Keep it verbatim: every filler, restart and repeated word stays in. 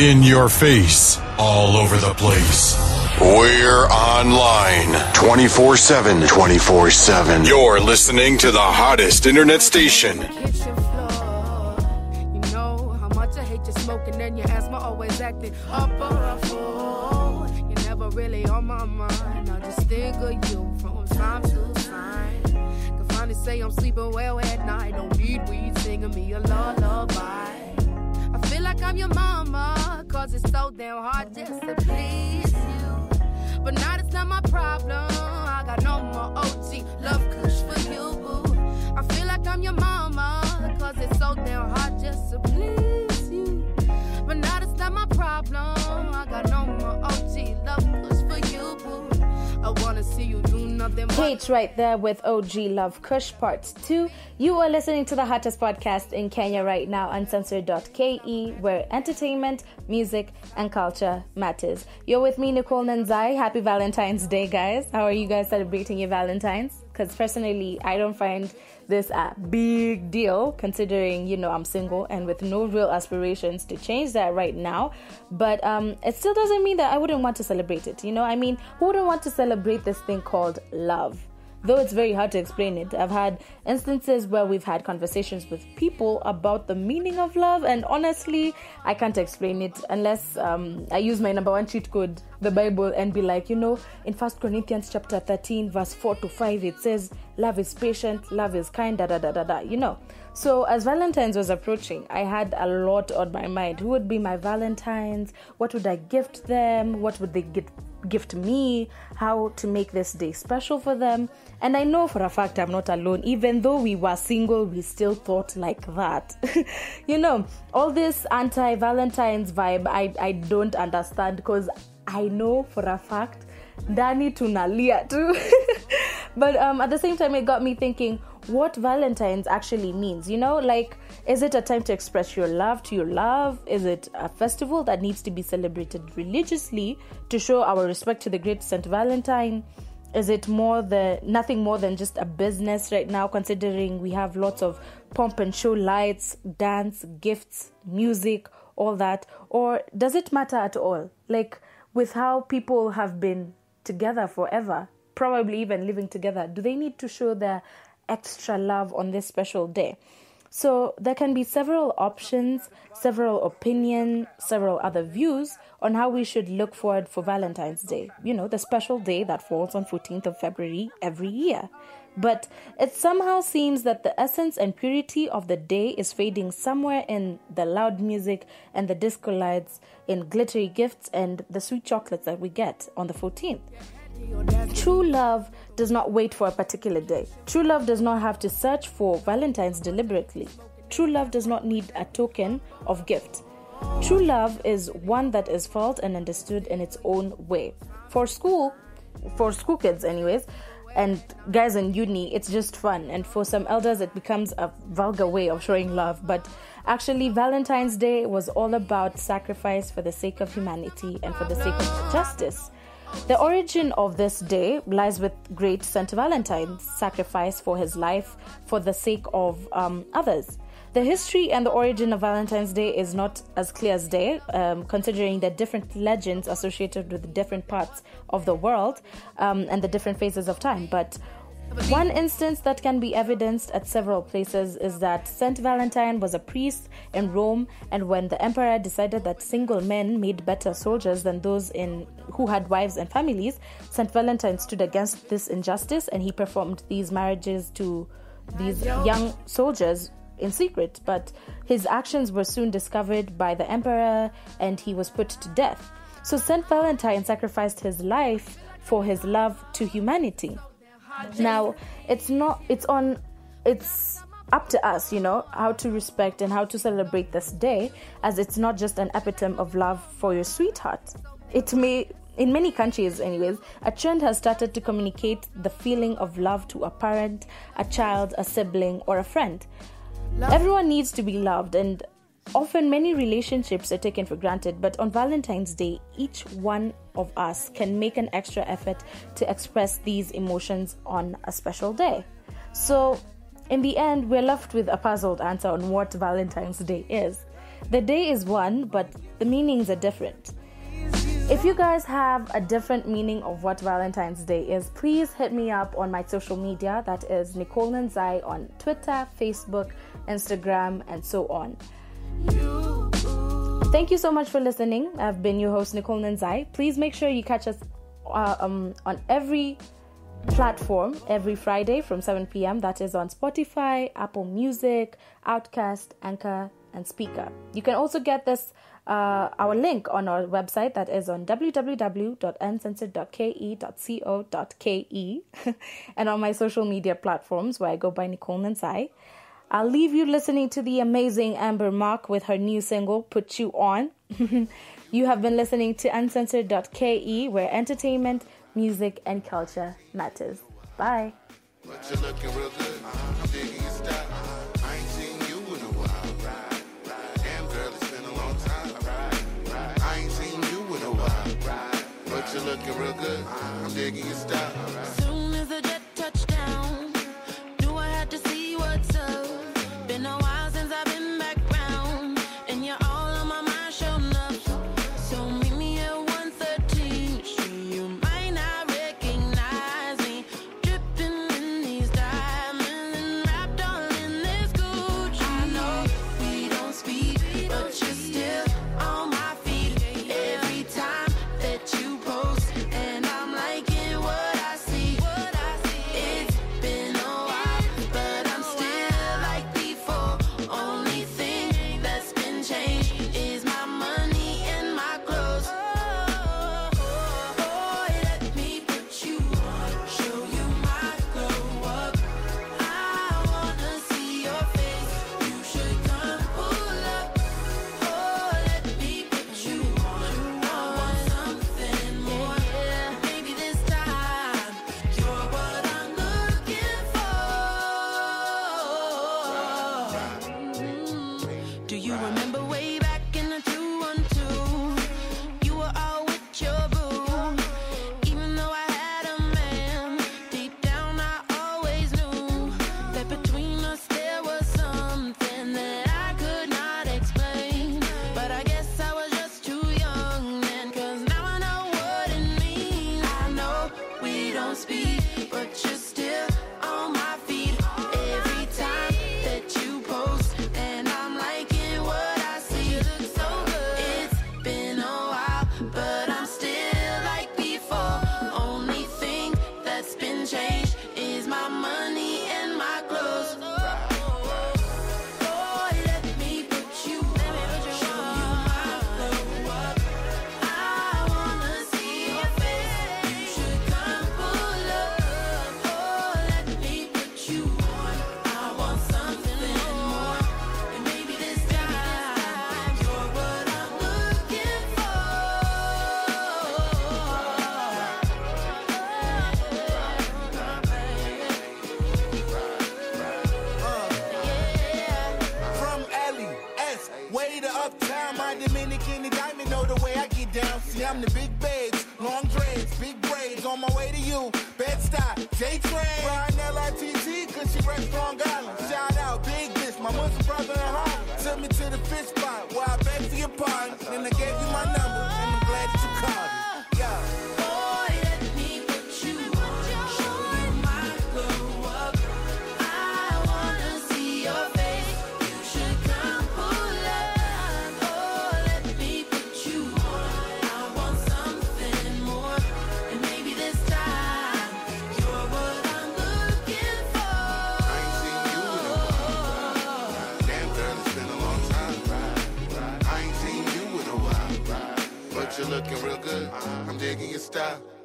in your face, all over the place. We're online twenty-four seven. twenty-four seven. You're listening to the hottest internet station. You know how much I hate you smoking and your asthma always acting up or a fool. You're never really on my mind. I just think of you from time to time. Can finally say I'm sleeping well at night. Don't need weed singing me a lullaby. I feel like I'm your mama, cause it's so damn hard just to please you. But now it's not my problem, I got no more O G, love kush for you, boo. I feel like I'm your mama, cause it's so damn hard just to please you. But now it's not my problem, I got no more O G, love kush for you, boo. I wanna see you do nothing more. Kate right there with O G Love Kush Part two. You are listening to the hottest podcast in Kenya right now, uncensored dot K E, where entertainment, music, and culture matters. You're with me, Nicole Nanzai. Happy Valentine's Day, guys. How are you guys celebrating your Valentine's? Because personally, I don't find this a big deal, considering, you know, I'm single and with no real aspirations to change that right now. But um, it still doesn't mean that I wouldn't want to celebrate it. You know, I mean, who wouldn't want to celebrate this thing called love? Though it's very hard to explain it. I've had instances where we've had conversations with people about the meaning of love, and honestly, I can't explain it unless um, I use my number one cheat code, the Bible, and be like, you know, in First Corinthians chapter thirteen, verse four to five, it says, love is patient, love is kind, da da da da da, you know. So as Valentine's was approaching, I had a lot on my mind. Who would be my Valentine's? What would I gift them? What would they get? Gift me, how to make this day special for them. And I know for a fact I'm not alone. Even though we were single, we still thought like that. You know, all this anti-Valentine's vibe, I, I don't understand, because I know for a fact Dani tunalia too. But um, at the same time, it got me thinking what Valentine's actually means. You know, like, is it a time to express your love to your love? Is it a festival that needs to be celebrated religiously to show our respect to the great Saint Valentine? Is it more the nothing more than just a business right now, considering we have lots of pomp and show, lights, dance, gifts, music, all that? Or does it matter at all? Like, with how people have been together forever, probably even living together, do they need to show their extra love on this special day? So there can be several options, several opinions, several other views on how we should look forward for Valentine's Day. You know, the special day that falls on fourteenth of February every year. But it somehow seems that the essence and purity of the day is fading somewhere in the loud music and the disco lights, in glittery gifts and the sweet chocolates that we get on the fourteenth. True love does not wait for a particular day. True love does not have to search for Valentine's deliberately. True love does not need a token of gift. True love is one that is felt and understood in its own way. For school, for school kids anyways, and guys in uni, it's just fun. And for some elders, it becomes a vulgar way of showing love. But actually, Valentine's Day was all about sacrifice for the sake of humanity and for the sake of justice. The origin of this day lies with great Saint Valentine's sacrifice for his life for the sake of um, others. The history and the origin of Valentine's Day is not as clear as day, um, considering the different legends associated with different parts of the world um, and the different phases of time. But one instance that can be evidenced at several places is that Saint Valentine was a priest in Rome, and when the emperor decided that single men made better soldiers than those in who had wives and families, Saint Valentine stood against this injustice, and he performed these marriages to these young soldiers in secret. But his actions were soon discovered by the emperor, and he was put to death. So Saint Valentine sacrificed his life for his love to humanity. Now, it's not, it's on, it's up to us, you know, how to respect and how to celebrate this day, as it's not just an epitome of love for your sweetheart. It may, in many countries anyways, a trend has started to communicate the feeling of love to a parent, a child, a sibling, or a friend. Everyone needs to be loved, and often many relationships are taken for granted, but on Valentine's Day, each one of us can make an extra effort to express these emotions on a special day. So in the end, we're left with a puzzled answer on what Valentine's Day is. The day is one, but the meanings are different. If you guys have a different meaning of what Valentine's Day is, please hit me up on my social media. That is Nicole Nanzai on Twitter, Facebook, Instagram, and so on. Thank you so much for listening. I've been your host, Nicole Nanzai. Please make sure you catch us uh, um, on every platform every Friday from seven p.m. That is on Spotify, Apple Music, Outcast, Anchor, and Speaker. You can also get this uh, our link on our website. That is on w w w dot uncensored dot k e dot co dot k e and on my social media platforms where I go by Nicole Nanzai. I'll leave you listening to the amazing Amber Mark with her new single, Put You On. You have been listening to uncensored dot k e, where entertainment, music, and culture matters. Bye. But you're looking real good. I'm digging your style. I ain't seen you in a while. Damn, girl, it's been a long time. I ain't seen you in a while. But you're looking real good. I'm digging your style. Soon as I get touchdown, knew I had to see what's up. Been a while since I've been back round, and you're all on my mind, sure enough. So meet me at one thirteenth Street. You might not recognize me, dripping in these diamonds and wrapped all in this Gucci. I know we don't speak, but you're still on my feet every time that you post, and I'm liking what I see. What I see. It's been a while, but I'm still like before. Only thing that's been changed is my money and my clothes. Oh, boy, let me put you on, show you my glow up. I wanna see your face. You should come pull up. Oh, let me put you on. I want something more. Maybe this time you're what I'm looking for. Mm. Do you remember way back in the two one two? You were all with your boo. Even though I had a man, deep down I always knew that between us there was something that I could not explain. But I guess I was just too young then, cause now I know what it means. I know we don't speak, but you're still on my feet every time that you post, and I'm liking what I see. You look so good. It's been a while, but I'm still like before. Only thing that's been changed is my money and my clothes. Boy, let me put you on, show you my glow up. I wanna see your face. You should come pull up. Oh, let me put you on. I want something more. And maybe this time you're what I'm looking for. Yeah. From L E S way to uptown, my Dominican and diamond know the way I get down. See, I'm the big babes, long dreads, big braids, on my way to you. Bed-Stuy, J-Train, riding L I T T, cause she reps Long Island. Shout out, Big Bitch, my Muslim brother in Harlem. Took me to the fish spot, where I begged for your pardon. Then I gave you my number, and I'm glad that you called it. Yeah. Boy, let me put you on, show you my glow up. I wanna see your face. You should come pull up. Oh, let me put you on. I want something more. And maybe this time you're what I'm looking for. I ain't seen you in a while. Damn, girl, it's been a long time. I ain't seen you in a while. But you're looking real good. I'm digging your style.